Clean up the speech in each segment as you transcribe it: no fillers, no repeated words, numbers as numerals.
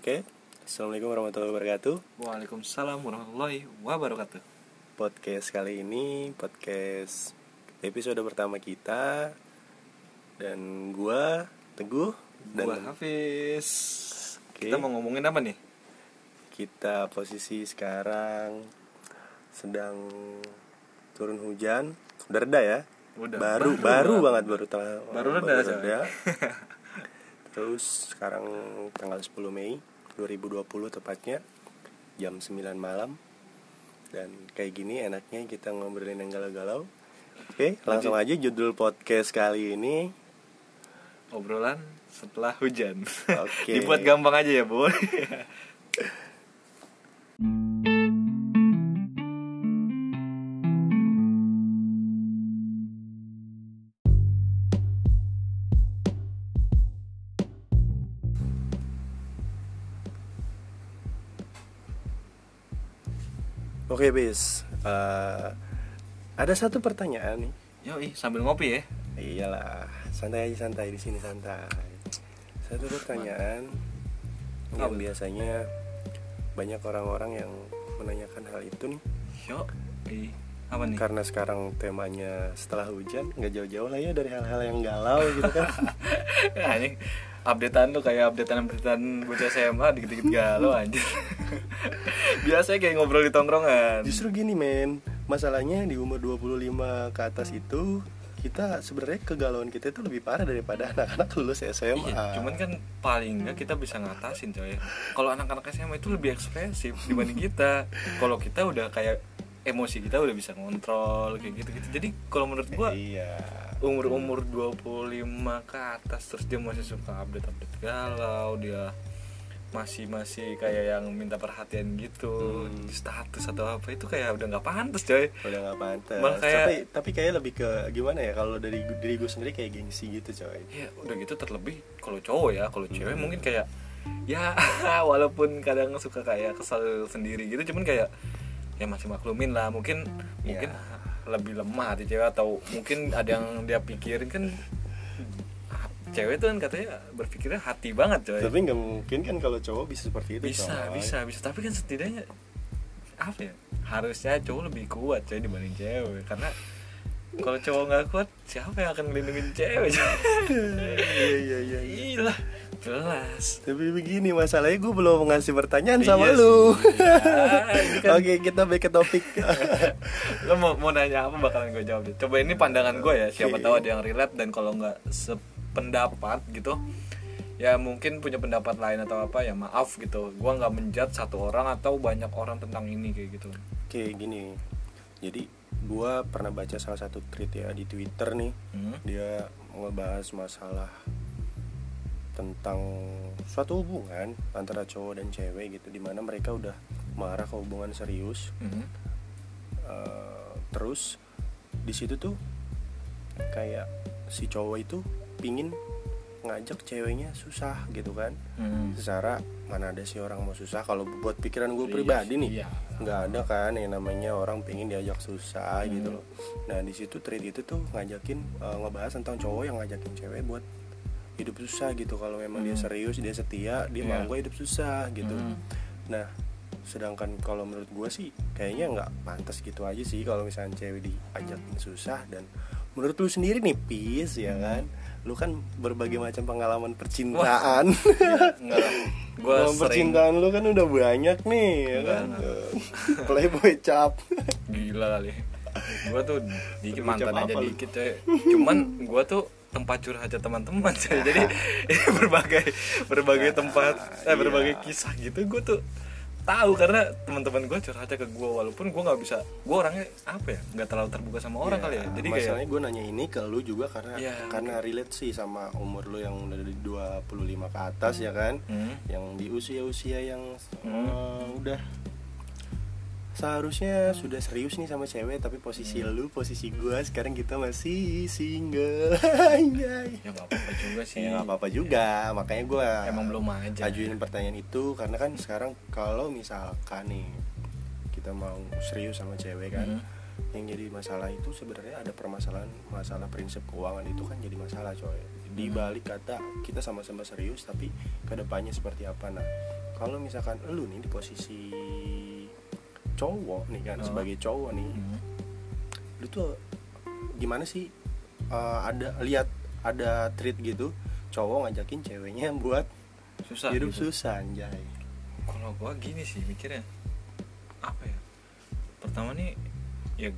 Oke, Assalamualaikum warahmatullahi wabarakatuh. Waalaikumsalam warahmatullahi wabarakatuh. Podcast kali ini, podcast episode pertama kita. Dan gua Teguh dan gua Hafiz. Okay. Kita mau ngomongin apa nih? Kita posisi sekarang sedang turun hujan. Udah reda ya? Udah. Baru reda. Terus sekarang tanggal 10 Mei 2020 tepatnya jam 9 malam. Dan kayak gini enaknya kita ngobrolin yang galau-galau. Oke, langsung aja judul podcast kali ini, obrolan setelah hujan. Oke. Dibuat gampang aja ya, Bu. Oke bis, ada satu pertanyaan nih. Yoi, sambil ngopi ya. Iyalah, santai aja santai di sini santai. Satu pertanyaan yang biasanya banyak orang-orang yang menanyakan hal itu nih. Yoi, apa nih? Karena sekarang temanya setelah hujan, nggak jauh-jauh lah ya dari hal-hal yang galau gitu kan. Ya, ini updatean tuh kayak updatean bocah SMA dikit-dikit galau anjir. Biasanya kayak ngobrol di tongkrongan. Justru gini men, masalahnya di umur 25 ke atas itu kita sebenarnya kegalauan kita itu lebih parah daripada anak-anak lulus SMA. Iya, cuman kan paling enggak kita bisa ngatasin coy. Kalau anak-anak SMA itu lebih ekspresif dibanding kita. Kalau kita udah kayak emosi kita udah bisa ngontrol kayak gitu-gitu. Jadi kalau menurut gua umur 25 ke atas terus dia masih suka update-update galau, dia masih kayak yang minta perhatian gitu, status atau apa itu kayak udah nggak pantas coy, udah nggak pantas. Kayak, tapi kayak lebih ke gimana ya, kalau dari diri gue sendiri kayak gengsi gitu coy. Ya udah gitu terlebih kalau cowok ya, kalau cewek mungkin kayak ya walaupun kadang suka kayak kesel sendiri gitu, cuman kayak ya masih maklumin lah mungkin lebih lemah hati cewek atau mungkin ada yang dia pikirin kan. Cewek tuh kan katanya berpikirnya hati banget coy. Tapi gak mungkin kan kalau cowok bisa seperti itu. Bisa. Tapi kan setidaknya apa ya, harusnya cowok lebih kuat coy dibanding cewek. Karena kalau cowok gak kuat, siapa yang akan melindungi cewek? Iya. Gila, jelas. Tapi begini masalahnya, gue belum ngasih pertanyaan sama lu. Kan. Oke, kita back ke topik. Lo mau nanya apa bakalan gue jawab. Coba ini pandangan gue ya, siapa tahu ada yang relate. Dan kalau gak pendapat gitu ya, mungkin punya pendapat lain atau apa ya maaf gitu, gua nggak menjudge satu orang atau banyak orang tentang ini kayak gitu. Kayak gini, jadi gua pernah baca salah satu tweet ya di Twitter nih, dia ngebahas masalah tentang suatu hubungan antara cowok dan cewek gitu, dimana mereka udah marah ke hubungan serius. Terus di situ tuh kayak si cowok itu pingin ngajak ceweknya susah gitu kan. Secara mana ada sih orang mau susah, kalau buat pikiran gue pribadi nih nggak ada kan yang namanya orang pingin diajak susah gitu loh. Nah di situ thread itu tuh ngajakin ngebahas tentang cowok yang ngajakin cewek buat hidup susah gitu. Kalau memang dia serius, dia setia, dia mau gue hidup susah gitu. Nah sedangkan kalau menurut gue sih kayaknya nggak pantas gitu aja sih kalau misalnya cewek diajakin susah. Dan menurut lu sendiri nih Pis, ya kan lu kan berbagai macam pengalaman percintaan. Pengalaman percintaan lu kan udah banyak nih ya kan. Playboy cap gila kali. Gua tuh dikit mantan aja lu. Dikit coy. Cuman gua tuh tempat curhat aja teman-teman coy. Jadi berbagai tempat berbagai kisah gitu gua tuh tahu karena teman-teman gue curhatnya ke gue, walaupun gue nggak bisa, gue orangnya apa ya, nggak terlalu terbuka sama orang kali ya. Jadi masalahnya gue nanya ini ke lu juga karena relate sih sama umur lu yang udah dari 25 ke atas ya kan, yang di usia yang udah seharusnya sudah serius nih sama cewek, tapi posisi lu, posisi gue sekarang kita masih single. Ya nggak apa-apa juga sih. Ya nggak apa-apa juga, makanya gue emang belum aja ajuin pertanyaan itu karena kan sekarang kalau misalkan nih kita mau serius sama cewek kan, yang jadi masalah itu sebenarnya ada permasalahan, masalah prinsip keuangan itu kan jadi masalah coy. di balik kata kita sama-sama serius, tapi kedepannya seperti apa. Nah, kalau misalkan lu nih di posisi cowok nih kan, sebagai cowok nih, lu tuh gimana sih ada treat gitu, cowok ngajakin ceweknya buat susah hidup gitu. Susah anjay. Kalau gua gini sih mikirnya, apa ya, pertama nih ya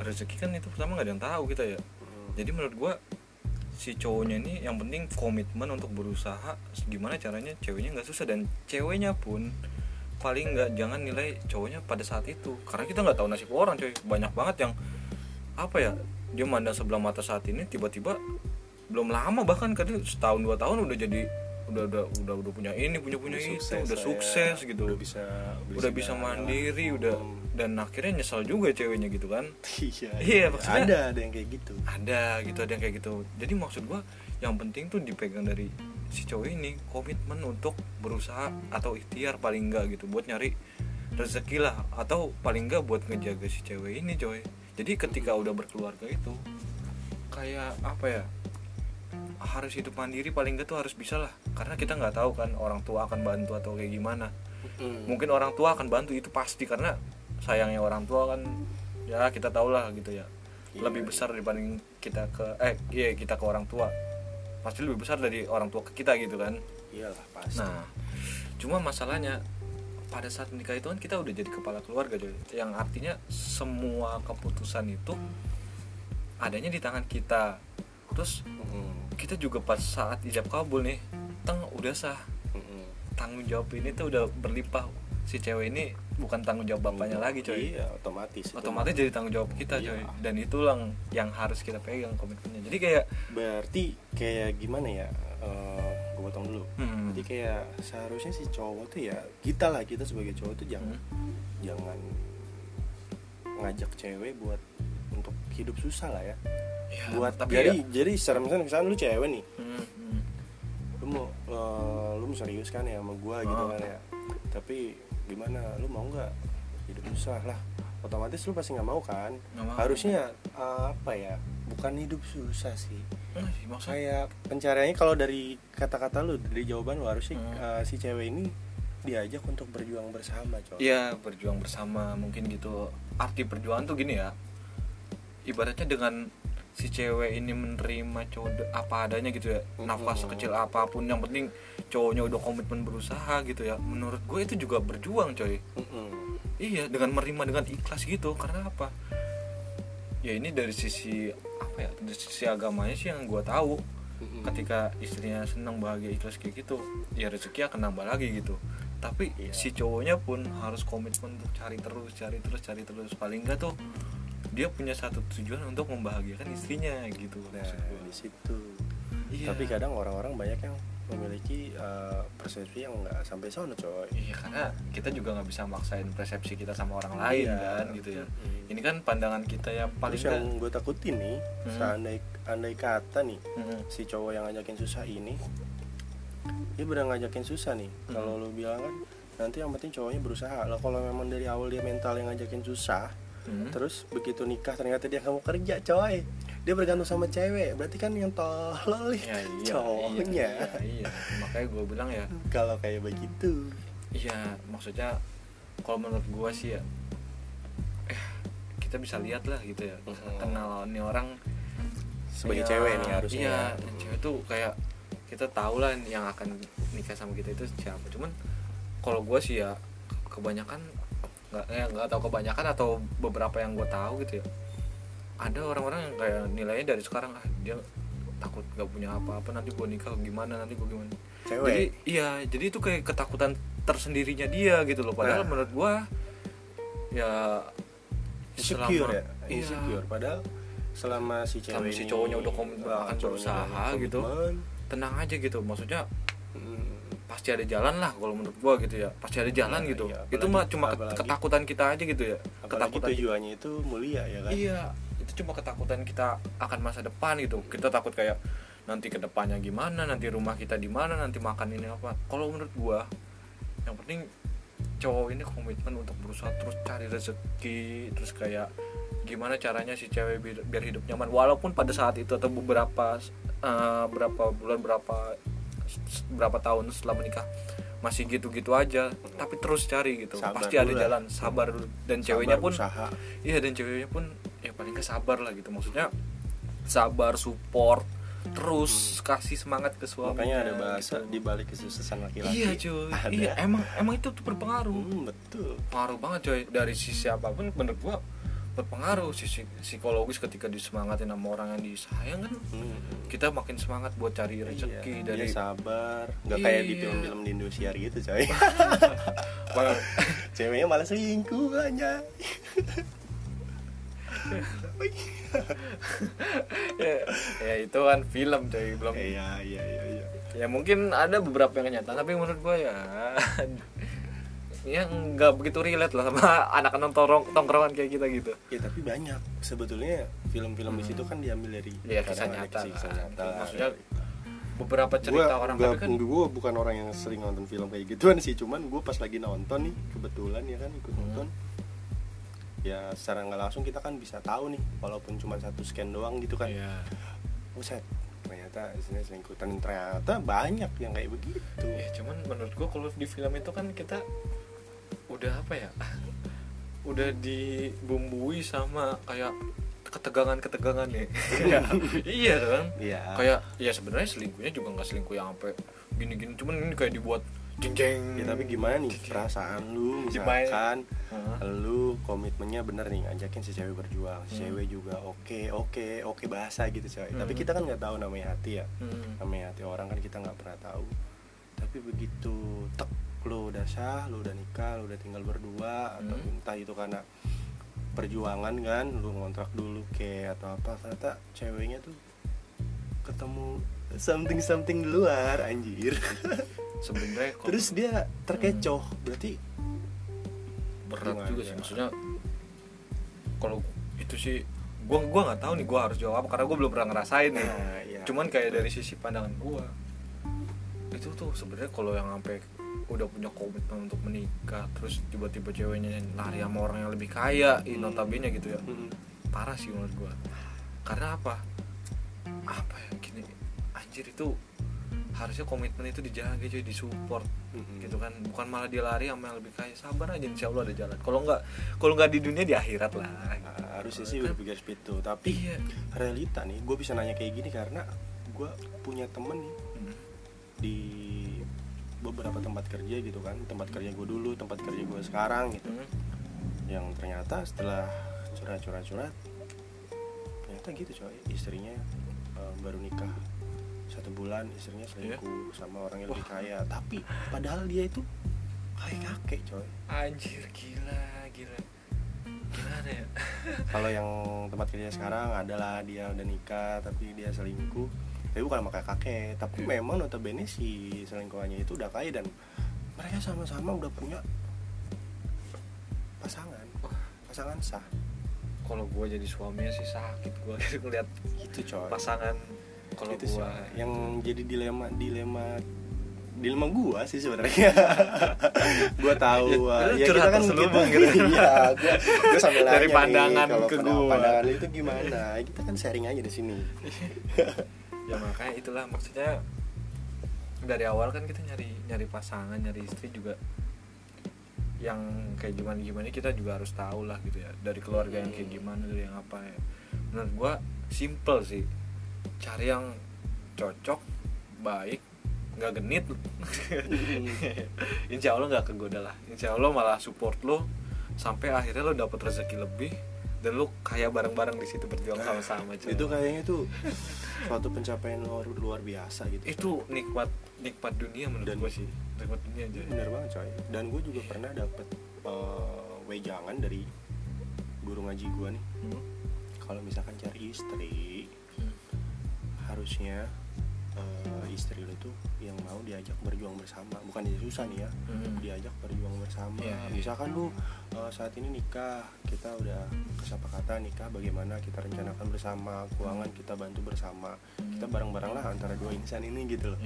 rezeki kan itu pertama nggak ada yang tahu kita ya. Jadi menurut gua si cowoknya ini yang penting komitmen untuk berusaha gimana caranya ceweknya nggak susah, dan ceweknya pun paling nggak jangan nilai cowoknya pada saat itu, karena kita nggak tahu nasib orang coy. Banyak banget yang apa ya, dia mandang sebelah mata saat ini, tiba-tiba belum lama bahkan kadang setahun dua tahun udah jadi udah punya ini punya itu sukses, udah sukses gitu, udah bisa mandiri udah, dan akhirnya nyesal juga ceweknya gitu kan. Iya maksudnya ada yang kayak gitu, ada yang kayak gitu. Jadi maksud gua yang penting tuh dipegang dari si cowok ini, komitmen untuk berusaha atau ikhtiar paling enggak gitu buat nyari rezeki lah, atau paling enggak buat ngejaga si cewek ini coy. Jadi ketika udah berkeluarga itu kayak apa ya, harus hidup mandiri paling enggak tuh harus bisa lah, karena kita nggak tahu kan orang tua akan bantu atau kayak gimana. Mungkin orang tua akan bantu itu pasti, karena sayangnya orang tua kan ya kita tahu lah gitu ya, lebih besar dibanding kita ke kita ke orang tua, pasti lebih besar dari orang tua ke kita gitu kan. Iyalah pasti. Nah cuma masalahnya pada saat menikah itu kan kita udah jadi kepala keluarga jadi, yang artinya semua keputusan itu adanya di tangan kita. Terus kita juga pas saat ijab kabul nih udah sah, tanggung jawab ini tuh udah berlimpah. Si cewek ini bukan tanggung jawab bapaknya lagi coy. Iya otomatis jadi tanggung jawab kita coy. Iya. Dan itulah yang harus kita pegang komitmennya. Jadi kayak berarti kayak gimana ya, gue potong dulu. Berarti kayak seharusnya si cowok tuh ya, kita sebagai cowok tuh jangan ngajak cewek buat untuk hidup susah lah ya. Ya, buat jadi secara misalnya lu cewek nih, lu mau lu serius kan ya sama gue gitu kan ya, tapi gimana lu mau nggak hidup susah lah, otomatis lu pasti nggak mau kan. Harusnya apa ya, bukan hidup susah sih, kayak pencariannya kalau dari kata-kata lu, dari jawaban lu harusnya si cewek ini diajak untuk berjuang bersama coy. Iya berjuang bersama, mungkin gitu arti perjuangan tuh gini ya, ibaratnya dengan si cewek ini menerima cowok apa adanya gitu ya, nafkah sekecil apapun yang penting cowoknya udah komitmen berusaha gitu ya. Menurut gue itu juga berjuang coy. Iya dengan menerima dengan ikhlas gitu. Karena apa ya, ini dari sisi apa ya, dari sisi agamanya sih yang gue tahu, ketika istrinya senang bahagia ikhlas kayak gitu ya rezeki akan nambah lagi gitu. Tapi si cowoknya pun harus komitmen untuk cari terus paling enggak tuh dia punya satu tujuan untuk membahagiakan istrinya gitu. Nah, di situ. Iya. Tapi kadang orang-orang banyak yang memiliki persepsi yang nggak sampai sono coy. Iya karena kita juga nggak bisa maksain persepsi kita sama orang lain kan gitu ya. Ini kan pandangan kita yang paling. Terus yang gue takutin nih, seandai kata nih si cowok yang ngajakin susah ini, dia benar ngajakin susah nih. Kalau lu bilang kan nanti yang penting cowoknya berusaha. Lah kalau memang dari awal dia mental yang ngajakin susah, terus begitu nikah ternyata dia kamu kerja coy, dia bergantung sama cewek, berarti kan yang tolol ya, cowoknya. Iya. Makanya gue bilang ya kalau kayak begitu iya, maksudnya kalau menurut gue sih ya kita bisa lihat lah gitu ya, kenal ini orang sebagai cewek nih harusnya. Iya cewek tuh kayak kita tahu lah yang akan nikah sama kita itu siapa. Cuman kalau gue sih ya kebanyakan nggak tahu, kebanyakan atau beberapa yang gue tahu gitu ya, ada orang-orang yang kayak nilainya dari sekarang dia takut gak punya apa-apa, nanti gue nikah gimana, cewek. Jadi jadi itu kayak ketakutan tersendirinya dia gitu loh, padahal menurut gue ya insecure padahal selama si cewek si cowoknya udah akan berusaha gitu, tenang aja gitu, maksudnya pasti ada jalan lah kalau menurut gua gitu ya, pasti ada jalan gitu. Iya, apalagi, itu mah cuma ketakutan kita aja gitu ya, ketakutan tujuannya itu mulia ya kan. Iya itu cuma ketakutan kita akan masa depan gitu, kita takut kayak nanti kedepannya gimana, nanti rumah kita di mana, nanti makan ini apa. Kalau menurut gua yang penting cowok ini komitmen untuk berusaha terus cari rezeki, terus kayak gimana caranya si cewek biar hidup nyaman walaupun pada saat itu atau berapa bulan berapa tahun setelah menikah masih gitu-gitu aja, tapi terus cari gitu, sabar pasti ada lah. Jalan, sabar dulu, dan ceweknya pun usaha. Iya, dan ceweknya pun ya paling gak sabar lah gitu, maksudnya sabar, support, terus kasih semangat ke suaminya. Makanya ada bahasa gitu. Di balik kesuksesan laki-laki. Iya cuy, ada. Iya emang itu tuh berpengaruh. Betul. Pengaruh banget coy, dari sisi apapun bener gua berpengaruh, sisi psikologis ketika disemangatin sama orang yang disayang kan. Kita makin semangat buat cari rezeki, dari sabar, enggak kayak di film-film di Indonesia gitu coy. Ceweknya malah selingkuh aja. ya itu kan film coy, belum. Iya. Ya mungkin ada beberapa yang nyata, tapi menurut gua ya nggak begitu relate lah sama anak-anak tongkrongan kayak kita gitu. Ya tapi banyak sebetulnya film-film di situ kan diambil dari kisah nyata. Maksudnya beberapa cerita orang tapi kan gue bukan orang yang sering nonton film kayak gituan sih, cuman gue pas lagi nonton nih kebetulan ya kan ikut nonton. Ya secara nggak langsung kita kan bisa tahu nih walaupun cuma satu scan doang gitu kan. Buset, ternyata isinya selingkuhan, ternyata banyak yang kayak begitu. Ya cuman menurut gue kalau di film itu kan kita udah dibumbui sama kayak ketegangan ya. Iya kan? Iya. Kayak ya sebenarnya selingkuhnya juga enggak selingkuh yang sampai gini-gini, cuman ini kayak dibuat jeng-jeng. Ya tapi gimana nih perasaan lu misalkan lu komitmennya bener nih ngajakin si cewek berjuang, si cewek juga oke bahasa gitu coy. Tapi kita kan enggak tahu namanya hati ya. Namanya hati orang kan kita enggak pernah tahu. Tapi begitu lo udah sah, lo udah nikah, lo udah tinggal berdua atau entah itu karena perjuangan kan, lo ngontrak dulu kayak atau apa, ternyata ceweknya tuh ketemu something di luar anjir. Sebenarnya terus dia terkecoh, berarti berat juga sih maksudnya. Kalau itu sih gue nggak tahu nih gue harus jawab apa karena gue belum pernah ngerasain nih. Cuman kayak dari sisi pandangan gue itu tuh sebenarnya kalau yang sampai udah punya komitmen untuk menikah terus tiba-tiba ceweknya lari sama orang yang lebih kaya notabene gitu ya. Parah sih menurut gua. Karena apa ya gini anjir, itu harusnya komitmen itu dijaga cuy, disupport gitu kan, bukan malah dia lari sama yang lebih kaya. Sabar aja, insyaallah ada jalan. Kalau nggak di dunia di akhirat lah gitu. Harusnya sih berpikir seperti itu, tapi realita nih gua bisa nanya kayak gini karena gua punya temen nih di beberapa tempat kerja gitu kan, tempat kerja gue dulu, tempat kerja gue sekarang gitu, yang ternyata setelah curhat ternyata gitu coy, istrinya baru nikah 1 bulan istrinya selingkuh sama orang yang lebih kaya, tapi padahal dia itu kakek coy. Anjir, gila gimana ya. Kalau yang tempat kerja sekarang adalah dia udah nikah tapi dia selingkuh. Tapi bukan sama kakek, tapi memang notabene si selingkuhannya itu udah kaya dan mereka sama-sama udah punya pasangan sah. Kalau gua jadi suaminya sih sakit gua ngeliat itu coy. Pasangan kalau gua yang jadi dilema gua sih sebenarnya. Gua tahu ya kita kan selubung gitu. Iya, gua sambil dari pandangan nih, ke gua. Pandangan itu gimana? Kita kan sharing aja di sini. Ya makanya itulah maksudnya dari awal kan kita nyari pasangan, nyari istri juga yang kayak gimana kita juga harus tahu lah gitu ya, dari keluarga yang kayak gimana, dari yang apa ya. Menurut gua simple sih, cari yang cocok, baik, nggak genit. Insya Allah nggak kegoda lah, insya Allah malah support lo sampai akhirnya lo dapet rezeki lebih dan lu kayak bareng-bareng di situ berjuang sama-sama cuman. Itu kayaknya tuh suatu pencapaian luar biasa gitu. Itu nikmat dunia menurut gue sih. Nikmat dunia aja. Bener banget coy. Dan gue juga pernah dapet wejangan dari guru ngaji gue nih. Kalau misalkan cari istri harusnya istri lo tuh yang mau diajak berjuang bersama, bukan jadi susah nih ya, diajak berjuang bersama. Misalkan lu saat ini nikah, kita udah kesepakatan nikah bagaimana kita rencanakan bersama, keuangan kita bantu bersama, kita bareng-bareng lah antara dua insan ini gitu loh.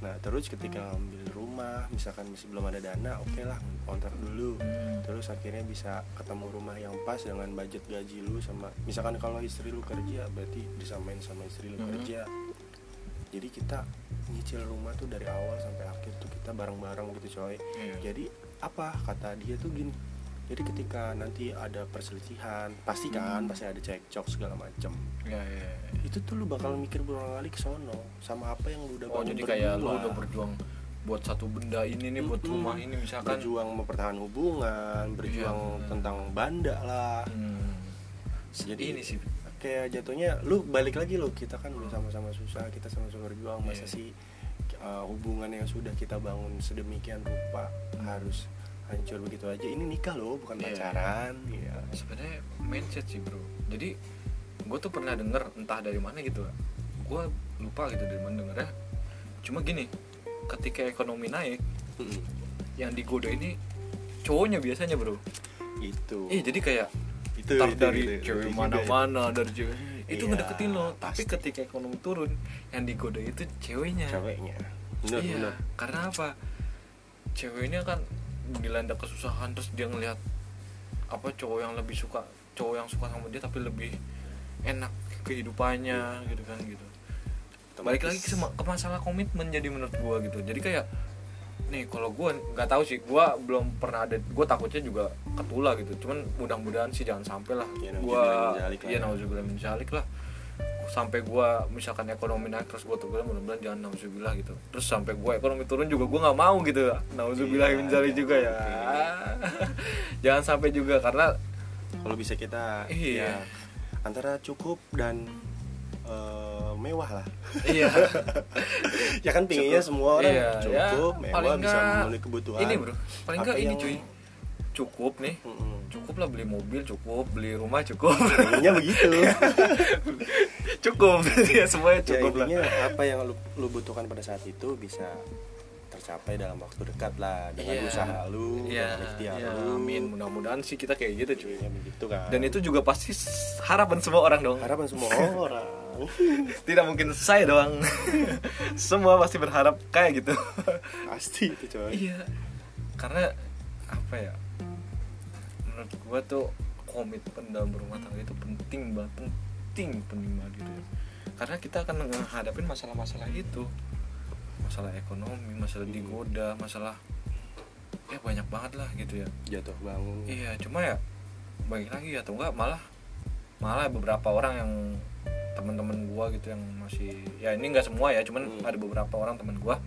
Nah terus ketika ambil rumah, misalkan masih belum ada dana, oke lah kontrak dulu, terus akhirnya bisa ketemu rumah yang pas dengan budget gaji lu sama, misalkan kalau istri lu kerja berarti disamain sama istri lu kerja. Jadi kita nyicil rumah tuh dari awal sampai akhir tuh kita bareng-bareng gitu coy. Jadi apa kata dia tuh gini, jadi ketika nanti ada perselisihan pasti kan pasti ada cekcok segala macem, itu tuh lu bakal mikir berulang kali kesono sama apa yang lu udah bangun. Jadi kayak lu udah berjuang buat satu benda ini nih, buat rumah ini misalkan, berjuang mempertahankan hubungan, berjuang tentang banda lah. Jadi ini sih kayak jatuhnya lu balik lagi lo, kita kan udah sama-sama susah, kita sama-sama berjuang, masa sih hubungan yang sudah kita bangun sedemikian rupa harus hancur begitu aja. Ini nikah lo, bukan pacaran. Sebenarnya mindset sih bro. Jadi gue tuh pernah denger entah dari mana gitu, gue lupa gitu dari mana dengernya, cuma gini, ketika ekonomi naik yang digoda ini cowoknya biasanya bro gitu. Jadi kayak tetap dari cewek mana-mana, dari cewek itu ngedeketin lo, tapi ketika ekonomi turun yang digoda itu ceweknya. Benar. Karena apa, ceweknya kan dilanda kesusahan, terus dia ngelihat apa cowok yang lebih suka, cowok yang suka sama dia tapi lebih enak kehidupannya gitu kan gitu. Balik lagi ke masalah komitmen jadi menurut gua gitu. Jadi kayak nih kalau gue nggak tahu sih, gue belum pernah ada, gue takutnya juga ketula gitu, cuman mudah-mudahan sih jangan sampai lah gue sampai gue misalkan ekonomi naik terus gue tergoda, mudah-mudahan jangan nauzubillah gitu, terus sampai gue ekonomi turun juga gue nggak mau gitu nauzubillah juga ya. Jangan sampai juga, karena kalau bisa kita ya antara cukup dan mewah lah. Ya kan pinginnya semua orang cukup, mewah, bisa memenuhi kebutuhan. Ini bro, paling enggak ini cuy, cukup nih, cukup lah beli mobil, cukup beli rumah, cukup. Intinya begitu. Cukup, ya semuanya cukup lah. Apa yang lu butuhkan pada saat itu bisa tercapai dalam waktu dekat lah dengan usaha lu, ikhtiar lu. Amin, mudah-mudahan sih kita kayak gitu cuy. Ya begitu kan. Dan itu juga pasti harapan semua orang dong. Harapan semua orang. Tidak mungkin saya doang. Semua pasti berharap kayak gitu. Pasti itu coy. Karena apa ya, menurut gua tuh komitmen dalam berumah tangga itu penting banget, penting banget gitu. Karena kita akan menghadapin masalah-masalah itu, masalah ekonomi, masalah digoda, masalah ya banyak banget lah gitu ya, jatuh bangun. Cuma ya balik lagi, atau enggak malah beberapa orang yang teman-teman gua gitu yang masih, ya ini nggak semua ya, cuman ada beberapa orang teman gua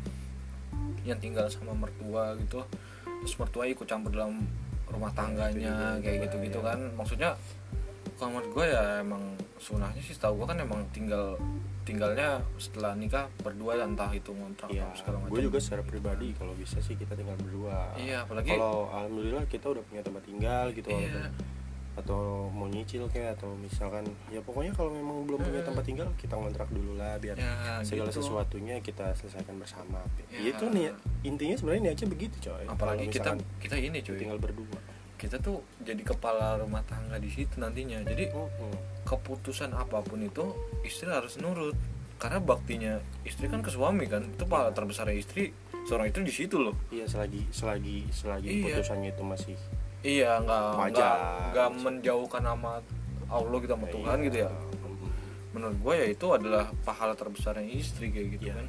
yang tinggal sama mertua gitu, terus mertua ikut campur dalam rumah tangganya kayak gitu kan. Maksudnya kalau menurut gua ya emang sunahnya sih, tahu gua kan emang tinggalnya setelah nikah berdua, entah itu ngontrak atau segala macam. Gua juga secara pribadi kalau bisa sih kita tinggal berdua. Apalagi kalau alhamdulillah kita udah punya tempat tinggal gitu. Atau mau nyicil kayak, atau misalkan ya pokoknya kalau memang belum punya tempat tinggal kita ngontrak dulu lah biar segala sesuatunya kita selesaikan bersama. Itu nih intinya sebenarnya aja begitu coy. Apalagi kita ini cuy, tinggal berdua, kita tuh jadi kepala rumah tangga di situ nantinya. Jadi keputusan apapun itu istri harus nurut, karena baktinya istri kan ke suami kan, itu pahala terbesarnya istri, seorang istri di situ loh. Selagi putusannya itu masih nggak menjauhkan nama Allah gitu, sama Tuhan gitu ya. Menurut gue ya itu adalah pahala terbesarnya istri kayak gitu kan.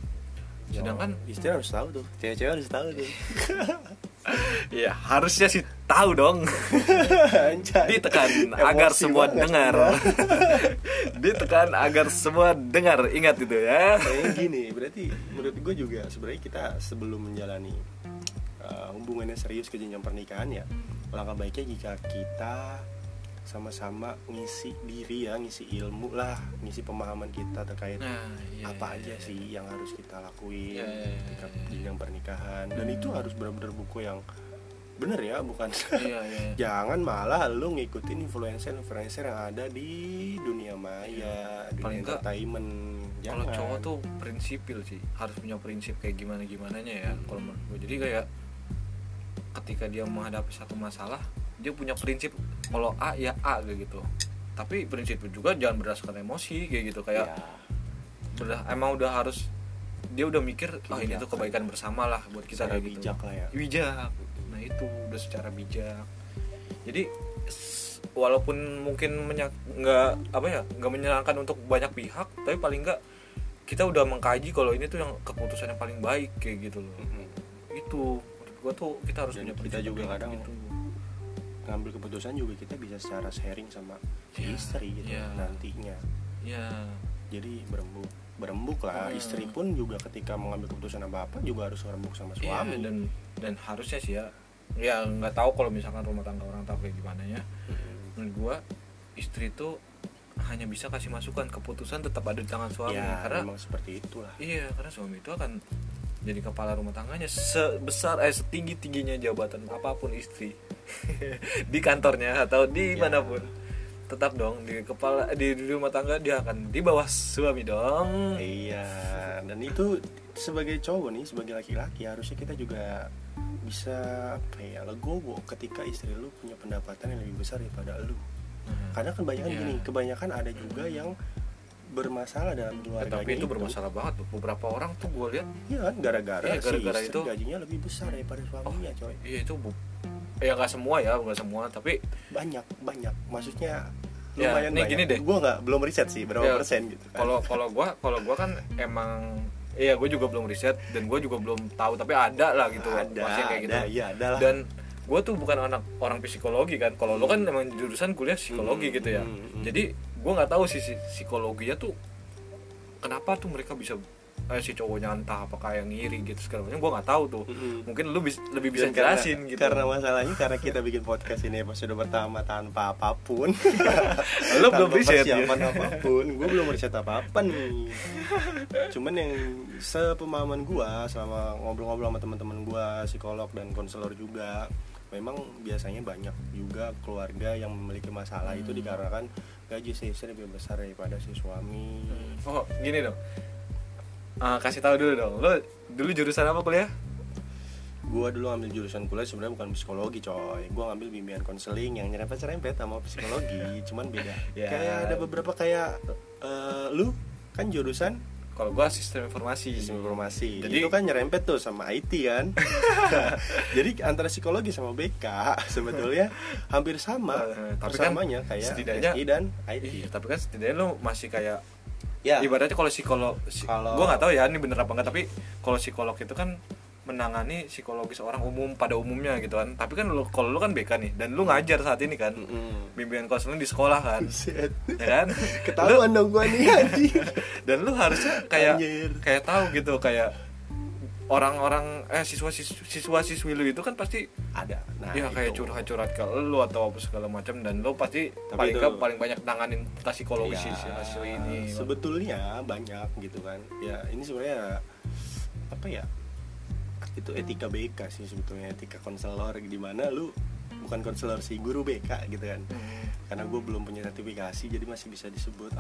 Sedangkan istri harus tahu tuh, cewek-cewek harus tahu tuh. Ya harusnya sih tahu dong. Ditekan agar semua dengar. Ditekan agar semua dengar, ingat gitu ya. Kayak gini, berarti menurut gue juga sebenarnya kita sebelum menjalani hubungannya serius ke jenjang pernikahan ya, langkah baiknya jika kita sama-sama ngisi diri ya, ngisi ilmu lah, ngisi pemahaman kita terkait apa aja sih yang harus kita lakuin ketika jenjang pernikahan. Dan itu harus benar-benar buku yang bener ya, bukan jangan malah lu ngikutin influencer yang ada di dunia maya, dunia entertainment. Kalau cowok tuh prinsipil sih, harus punya prinsip kayak gimana-gimananya ya. Kalau menurut gue, jadi kayak ketika dia menghadapi satu masalah, dia punya prinsip, kalau A ya A kayak gitu. Tapi prinsip itu juga jangan berdasarkan emosi kayak gitu, kayak emang udah harus dia udah mikir, oh ini tuh kebaikan bersama lah buat kita kayak gitu. Bijak lah ya. Bijak. Nah itu udah secara bijak. Jadi walaupun mungkin nggak menyenangkan untuk banyak pihak, tapi paling nggak kita udah mengkaji kalau ini tuh yang keputusan yang paling baik kayak gitu loh. Itu menurut gua tuh kita harus punya prinsip. Kita juga kadang gitu ngambil keputusan juga kita bisa secara sharing sama istri gitu nantinya. Jadi berembuk lah. Istri pun juga ketika mengambil keputusan apa juga harus berembuk sama suami. Dan harusnya sih ya nggak tahu kalau misalkan rumah tangga orang tahu kayak gimana ya. Menurut gua istri tuh hanya bisa kasih masukan, keputusan tetap ada di tangan suami ya, karena memang seperti itulah. Iya, karena suami itu akan jadi kepala rumah tangganya sebesar setinggi-tingginya jabatan apapun istri di kantornya atau di manapun. Tetap dong di kepala di rumah tangga dia akan di bawah suami dong. Iya, dan itu sebagai cowok nih, sebagai laki-laki harusnya kita juga bisa legowo ketika istri lu punya pendapatan yang lebih besar daripada lu. Karena kebanyakan gini, kebanyakan ada juga yang bermasalah dalam keluarganya. Tapi itu bermasalah banget tuh. Beberapa orang tuh gue lihat kan gara-gara itu gajinya lebih besar daripada suaminya, coy. Iya itu nggak semua, tapi banyak maksudnya lumayan banyak. Gue belum riset sih berapa persen gitu kan. Kalau gue kan emang gue juga belum riset dan gue juga belum tahu, tapi ada lah gitu maksudnya kayak gitu. Dan gue tuh bukan orang psikologi kan. Kalau lo kan emang jurusan kuliah psikologi gitu ya. Jadi gue nggak tahu sih psikologinya tuh kenapa tuh mereka bisa si cowoknya entah apakah yang ngiri gitu segala macam, gue nggak tahu tuh. Mungkin lu lebih bisa jelasin gitu. Karena masalahnya karena kita bikin podcast ini episode pertama tanpa apapun. Lu belum riset ya? Apapun, gue belum riset apa-apa nih. Cuman yang sepemahaman gue selama ngobrol-ngobrol sama teman-teman gue psikolog dan konselor juga, memang biasanya banyak juga keluarga yang memiliki masalah itu dikarenakan gaji si istri lebih besar daripada si suami. Oh gini dong. Kasih tahu dulu dong, lo dulu jurusan apa kuliah? Gua dulu ambil jurusan kuliah sebenarnya bukan psikologi, coy. Gua ngambil bimbingan konseling yang nyerempet sama psikologi, cuman beda. Kayak ada beberapa kayak lu kan jurusan? Kalau gua sistem informasi. Jadi itu kan nyerempet tuh sama IT kan. Jadi antara psikologi sama BK sebetulnya hampir sama. Tapi samanya kan, kayak SI dan IT. Tapi kan setidaknya lu masih kayak ibaratnya kalau psikolog, gue nggak tahu ya ini bener apa enggak, tapi kalau psikolog itu kan menangani psikologis orang umum pada umumnya gitu kan. Tapi kan kalau lu kan BK nih dan lu ngajar saat ini kan bimbingan konseling di sekolah kan, ya kan? Ketahuan dong gue nih anjir. Dan lu harusnya kayak tahu gitu, kayak orang-orang siswa-siswi lu itu kan pasti ada. Nah, ya kayak curhat-curhat ke lu atau apa segala macam, dan lu pasti paling banyak nanganin psikologis hasil ini. Sebetulnya banyak gitu kan. Ya, ini sebenarnya apa ya? Itu etika BK sih sebetulnya, etika konselor di mana lu bukan konselor sih, guru BK gitu kan. Karena gue belum punya sertifikasi jadi masih bisa disebut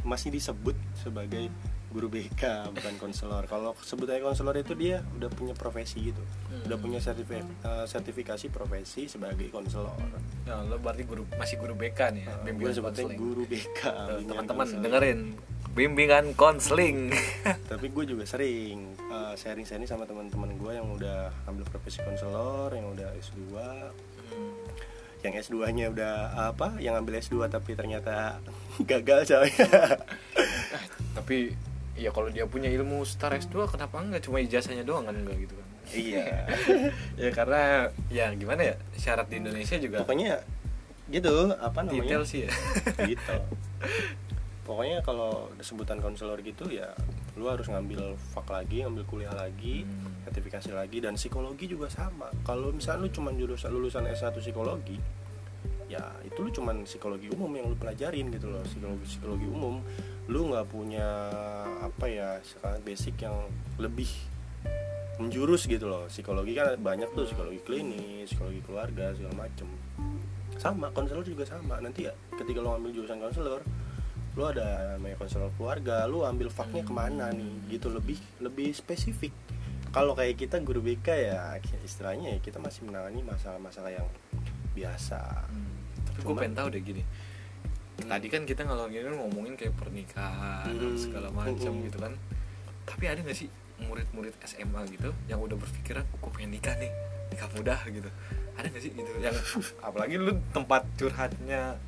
masih disebut sebagai guru BK, bukan konselor. Kalau sebutannya konselor itu dia udah punya profesi gitu. Udah punya sertifikasi profesi sebagai konselor. Nah, lo berarti masih guru BK nih ya. Bimbingan konseling. Guru BK. Teman-teman dengerin, bimbingan konseling. Tapi gue juga sering sharing-sharing sama teman-teman gue yang udah ambil profesi konselor, yang udah S2. Yang S2-nya udah yang ambil S2 tapi ternyata gagal coy. Tapi ya kalau dia punya ilmu star S2 kenapa enggak, cuma ijazahnya doang kan enggak gitu kan. Iya. Ya karena ya gimana ya, syarat di Indonesia juga. Pokoknya gitu, detail sih ya. Gitu. Pokoknya kalau sebutan konselor gitu ya lu harus ngambil kuliah lagi, sertifikasi lagi. Dan psikologi juga sama. Kalau misalnya lu cuma lulusan S1 psikologi, ya itu lu cuma psikologi umum yang lu pelajarin gitu loh. Psikologi umum, lu nggak punya basic yang lebih menjurus gitu loh. Psikologi kan banyak tuh, psikologi klinis, psikologi keluarga segala macem. Sama konselor juga sama. Nanti ya ketika lu ngambil jurusan konselor, lu ada namanya konselor keluarga, lu ambil faknya kemana nih gitu, lebih spesifik. Kalau kayak kita guru BK ya istilahnya ya kita masih menangani masalah-masalah yang biasa. Tapi gue pengen tahu deh gini. Tadi kan kita ngomongin kayak pernikahan segala macam gitu kan. Tapi ada nggak sih murid-murid SMA gitu yang udah berpikiran gue pengen nikah nih, nikah muda gitu? Ada nggak sih gitu? Yang apalagi lu tempat curhatnya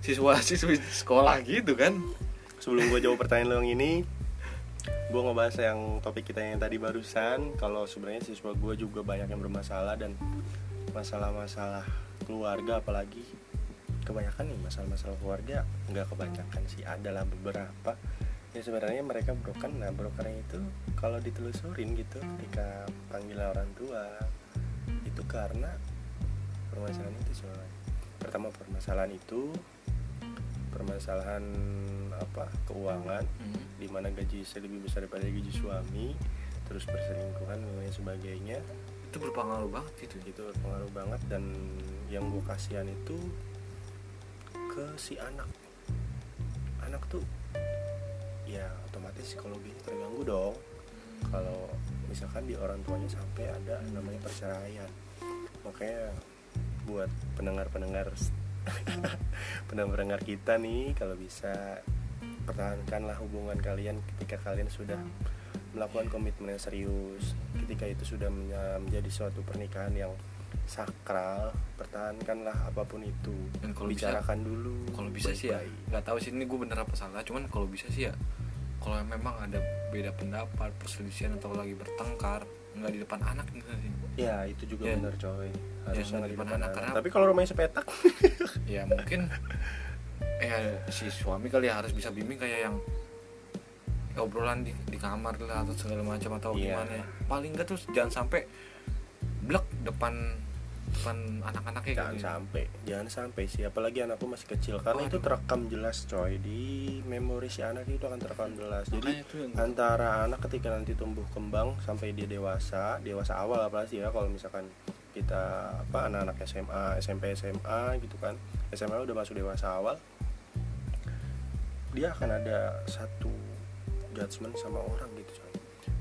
siswa-siswi sekolah gitu kan? Sebelum gue jawab pertanyaan lo yang ini, gue ngebahas yang topik kita yang tadi barusan. Kalau sebenarnya siswa gue juga banyak yang bermasalah, dan masalah-masalah keluarga apalagi kebanyakan nih masalah-masalah keluarga, nggak kebanyakan sih, adalah beberapa ya sebenarnya mereka broken. Nah brokernya itu kalau ditelusurin gitu ketika panggilan orang tua itu karena permasalahan itu sebenarnya. Pertama permasalahan apa keuangan, di mana gaji istri lebih besar daripada gaji suami, terus perselingkuhan dan sebagainya. Itu berpengaruh banget itu berpengaruh banget. Dan yang gue kasihan itu ke si anak tuh ya otomatis psikologinya terganggu dong. Kalau misalkan di orang tuanya sampai ada namanya perceraian. Makanya buat pendengar kita nih, kalau bisa pertahankanlah hubungan kalian ketika kalian sudah melakukan komitmen yang serius, ketika itu sudah menjadi suatu pernikahan yang sakral, pertahankanlah apapun itu. Dan kalau bicarakan bisa, dulu kalau bisa sih ya, nggak tahu sih ini gue bener apa salah, cuman kalau bisa sih ya kalau memang ada beda pendapat, perselisihan atau lagi bertengkar, nggak di depan anak gitu sih. Ya itu juga ya, benar coy, harus ya, nggak di depan anak. Tapi kalau rumahnya sepetak ya mungkin si suami kali ya harus bisa bimbing kayak yang obrolan di kamar lah atau segala macam atau gimana. Paling nggak tuh jangan sampai blek depan anak-anaknya. Jangan sampai sih, apalagi anakku masih kecil karena itu terekam jelas coy, di memori si anak itu akan terekam jelas. Jadi antara anak ketika nanti tumbuh kembang sampai dia dewasa awal apalagi ya, kalau misalkan kita anak-anak SMA, SMP, SMA gitu kan, SMA udah masuk dewasa awal, dia akan ada satu judgement sama orang gitu coy.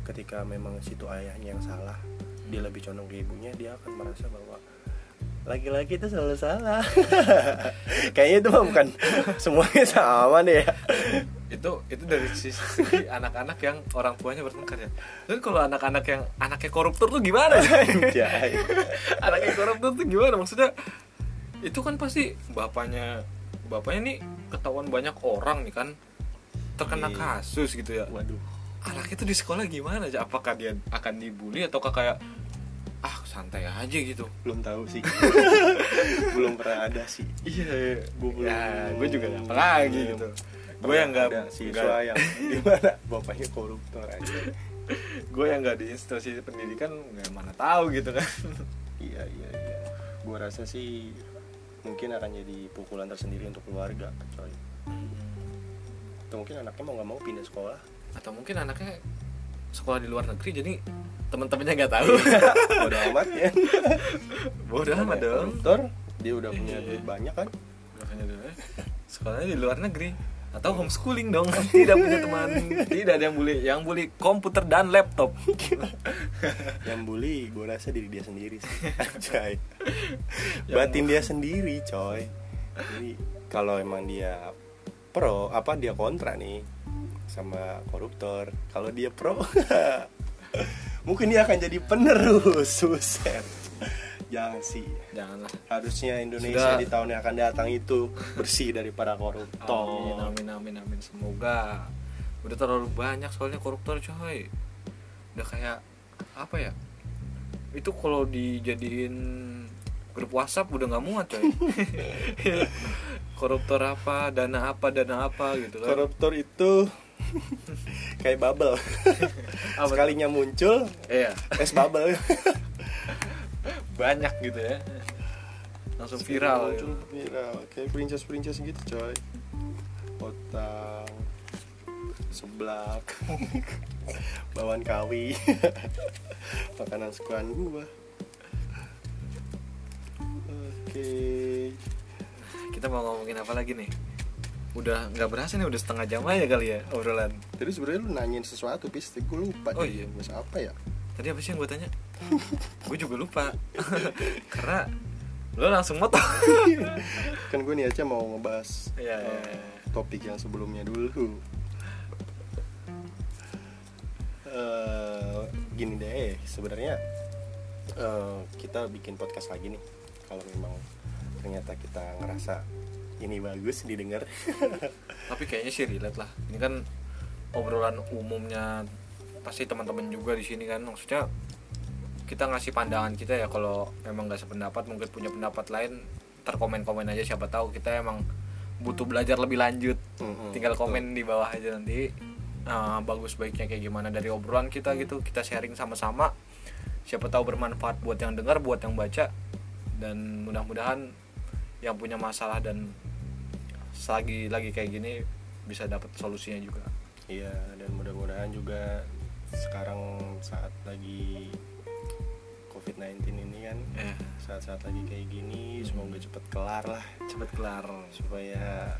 Ketika memang situ ayahnya yang salah, dia lebih condong ke ibunya, dia akan merasa bahwa laki-laki itu selalu salah. Kayaknya itu mah bukan semuanya sama deh ya. Itu dari sisi anak-anak yang orang tuanya bertengkar ya. Terus kalau anak-anak yang anaknya koruptor tuh gimana? Anaknya koruptor tuh gimana? Maksudnya itu kan pasti bapaknya nih ketahuan banyak orang nih kan, terkena kasus gitu ya. Waduh. Anaknya tuh di sekolah gimana aja? Apakah dia akan dibully ataukah kayak santai aja gitu? Belum tahu sih. Belum pernah ada sih. Iya, gue juga nggak pernah lagi gitu. Gue yang nggak ada siswa yang gimana bapaknya koruptor aja. Gue yang nggak di institusi pendidikan nggak mana tahu gitu kan. Iya. Gue rasa sih mungkin akan jadi pukulan tersendiri untuk keluarga coy. Atau mungkin anaknya mau nggak mau pindah sekolah. Atau mungkin anaknya sekolah di luar negeri jadi teman-temannya nggak tahu. Bodoh amat dong. Koruptor, dia udah punya duit banyak kan? Makanya deh. Sekolahnya di luar negeri atau homeschooling dong. Tidak punya teman, tidak ada yang bully komputer dan laptop. Yang bully gue rasa diri dia sendiri sih. Coy. Batin dia sendiri, coy. Jadi kalau emang dia dia kontra nih sama koruptor. Kalau dia pro mungkin dia akan jadi penerus Suset. Janganlah. Harusnya Indonesia di tahun yang akan datang itu bersih dari para koruptor. Amin. Semoga. Udah terlalu banyak soalnya koruptor coy. Udah kayak apa ya, itu kalau dijadiin grup WhatsApp udah gak muat coy. Koruptor apa, dana apa gitu kan. Koruptor itu kayak bubble. Sekalinya muncul es bubble. Banyak gitu ya, langsung viral muncul ya. Viral kayak princess gitu coy. Otak seblak, bawang kawi, makanan sukaan gua. Oke, kita mau ngomongin apa lagi nih? udah nggak berhasil nih, udah setengah jam aja kali ya obrolan. Tadi sebenarnya lu nanyain sesuatu, Pis, gue lupa. Oh iya, mas apa ya? Tadi apa sih yang gue tanya? Gue juga lupa. Karena lu langsung motong. Kan gue nih aja mau ngebahas topik yang sebelumnya dulu. Gini deh, sebenarnya kita bikin podcast lagi nih. Kalau memang ternyata kita ngerasa ini bagus didengar. Tapi kayaknya sih relate lah. Ini kan obrolan umumnya pasti teman-teman juga di sini kan. Maksudnya kita ngasih pandangan kita ya, kalau memang enggak sependapat, mungkin punya pendapat lain, terkomen-komen aja, siapa tahu kita emang butuh belajar lebih lanjut. Tinggal komen di bawah aja nanti. Bagus baiknya kayak gimana dari obrolan kita gitu. Kita sharing sama-sama. Siapa tahu bermanfaat buat yang dengar, buat yang baca, dan mudah-mudahan yang punya masalah dan lagi kayak gini bisa dapat solusinya juga. Iya, dan mudah-mudahan juga sekarang saat lagi COVID-19 ini kan, saat-saat lagi kayak gini, semoga cepet kelar supaya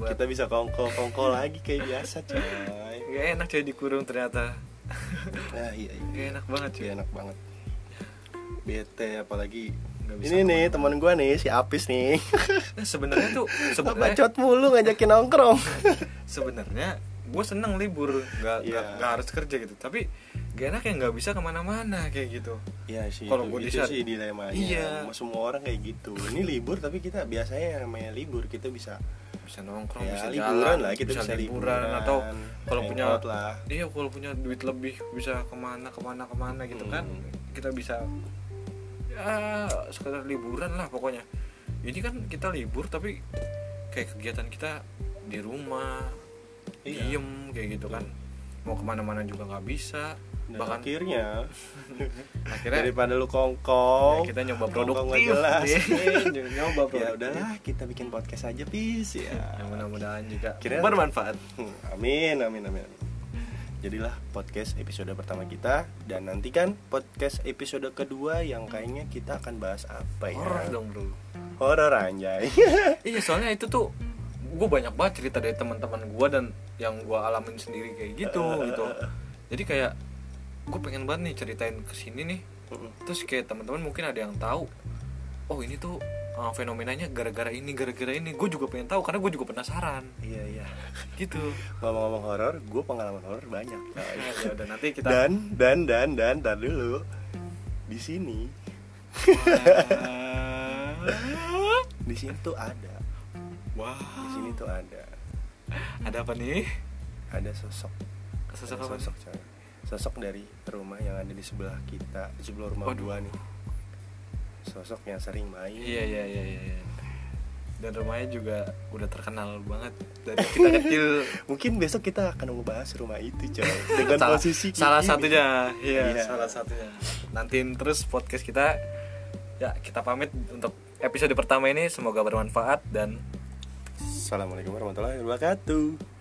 buat kita bisa kongkol lagi kayak biasa, coy. Gak enak coy dikurung ternyata. Nah, iya. Gak enak banget coy. Gak enak banget. Bete apalagi. Ini nih teman gue nih, si Apis nih. Nah, sebenarnya bacot mulu ngajakin nongkrong. Sebenarnya gue seneng libur, nggak harus kerja gitu. Tapi gak enak ya nggak bisa kemana-mana kayak gitu. Iya sih. Kalau gue sih dilemanya. Iya. Semua orang kayak gitu. Ini libur tapi kita biasanya namanya libur kita bisa nongkrong, ya, bisa liburan jalan lah, kita bisa liburan atau kalau punya lah. Iya, kalau punya duit lebih bisa kemana gitu kan. Kita bisa sekedar liburan lah pokoknya. Ini kan kita libur tapi kayak kegiatan kita di rumah, diem kayak gitu kan. Mau kemana-mana juga nggak bisa. Dan bahkan akhirnya daripada lu kongkong ya, kita nyoba produktif nyoba produktif. Ya udahlah, kita bikin podcast aja, Pis ya. Mudah-mudahan juga bermanfaat. Amin. Jadilah podcast episode pertama kita, dan nantikan podcast episode kedua yang kayaknya kita akan bahas apa ya? Horor dong, bro. Horor anjay. Iya, soalnya itu tuh gue banyak banget cerita dari teman-teman gue dan yang gue alamin sendiri kayak gitu. Jadi kayak gue pengen banget nih ceritain kesini nih. Terus kayak teman-teman mungkin ada yang tahu. Oh, ini tuh fenomenanya gara-gara ini. Gue juga pengen tahu karena gue juga penasaran. Iya. Gitu. Ngomong-ngomong horor, gue pengalaman horor banyak. Ya, dan nanti kita dan dulu di sini. Di sini tuh ada. Wah. Wow. Di sini tuh ada. Ada apa nih? Ada sosok. Sosok apa? Sosok dari rumah yang ada di sebelah kita, di sebelah rumah gua nih. Sosok yang sering main. Iya. Dan rumahnya juga udah terkenal banget dari kita kecil. Mungkin besok kita akan ngebahas rumah itu, coy. Dengan posisi salah satunya. Nantiin terus podcast kita. Ya, kita pamit untuk episode pertama ini, semoga bermanfaat dan Assalamualaikum warahmatullahi wabarakatuh.